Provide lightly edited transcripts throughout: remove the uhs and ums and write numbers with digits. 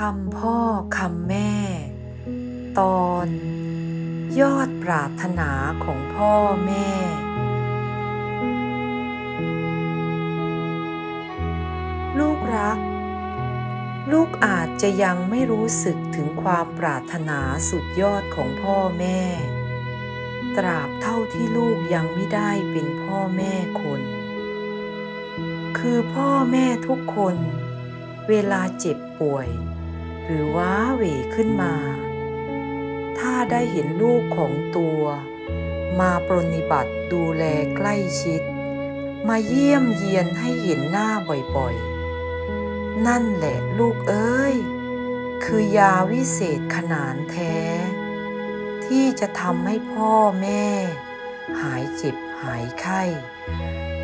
คำพ่อคำแม่ตอนยอดปรารถนาของพ่อแม่ลูกรักลูกอาจจะยังไม่รู้สึกถึงความปรารถนาสุดยอดของพ่อแม่ตราบเท่าที่ลูกยังไม่ได้เป็นพ่อแม่คนคือพ่อแม่ทุกคนเวลาเจ็บป่วยหรือว้าเหวขึ้นมาถ้าได้เห็นลูกของตัวมาปรนนิบัติดูแลใกล้ชิดมาเยี่ยมเยียนให้เห็นหน้าบ่อยๆนั่นแหละลูกเอ้ยคือยาวิเศษขนานแท้ที่จะทำให้พ่อแม่หายเจ็บหายไข้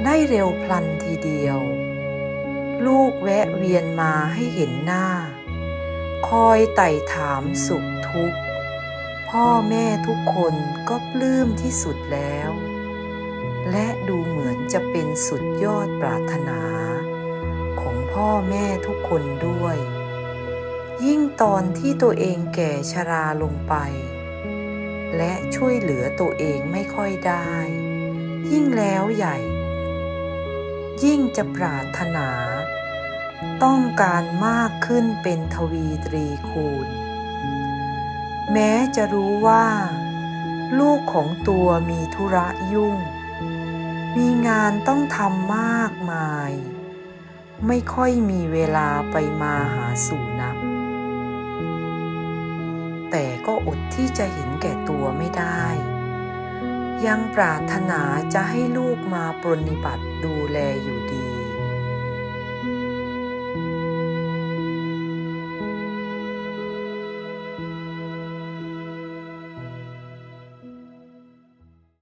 ได้เร็วพลันทีเดียวลูกแวะเวียนมาให้เห็นหน้าคอยไต่ถามสุขทุกข์พ่อแม่ทุกคนก็ปลื้มที่สุดแล้วและดูเหมือนจะเป็นสุดยอดปรารถนาของพ่อแม่ทุกคนด้วยยิ่งตอนที่ตัวเองแก่ชราลงไปและช่วยเหลือตัวเองไม่ค่อยได้ยิ่งแล้วใหญ่ยิ่งจะปรารถนาต้องการมากขึ้นเป็นทวีตรีคูณแม้จะรู้ว่าลูกของตัวมีธุระยุ่งมีงานต้องทำมากมายไม่ค่อยมีเวลาไปมาหาสู่นักแต่ก็อดที่จะเห็นแก่ตัวไม่ได้ยังปรารถนาจะให้ลูกมาปรนนิบัติดูแลอยู่ดี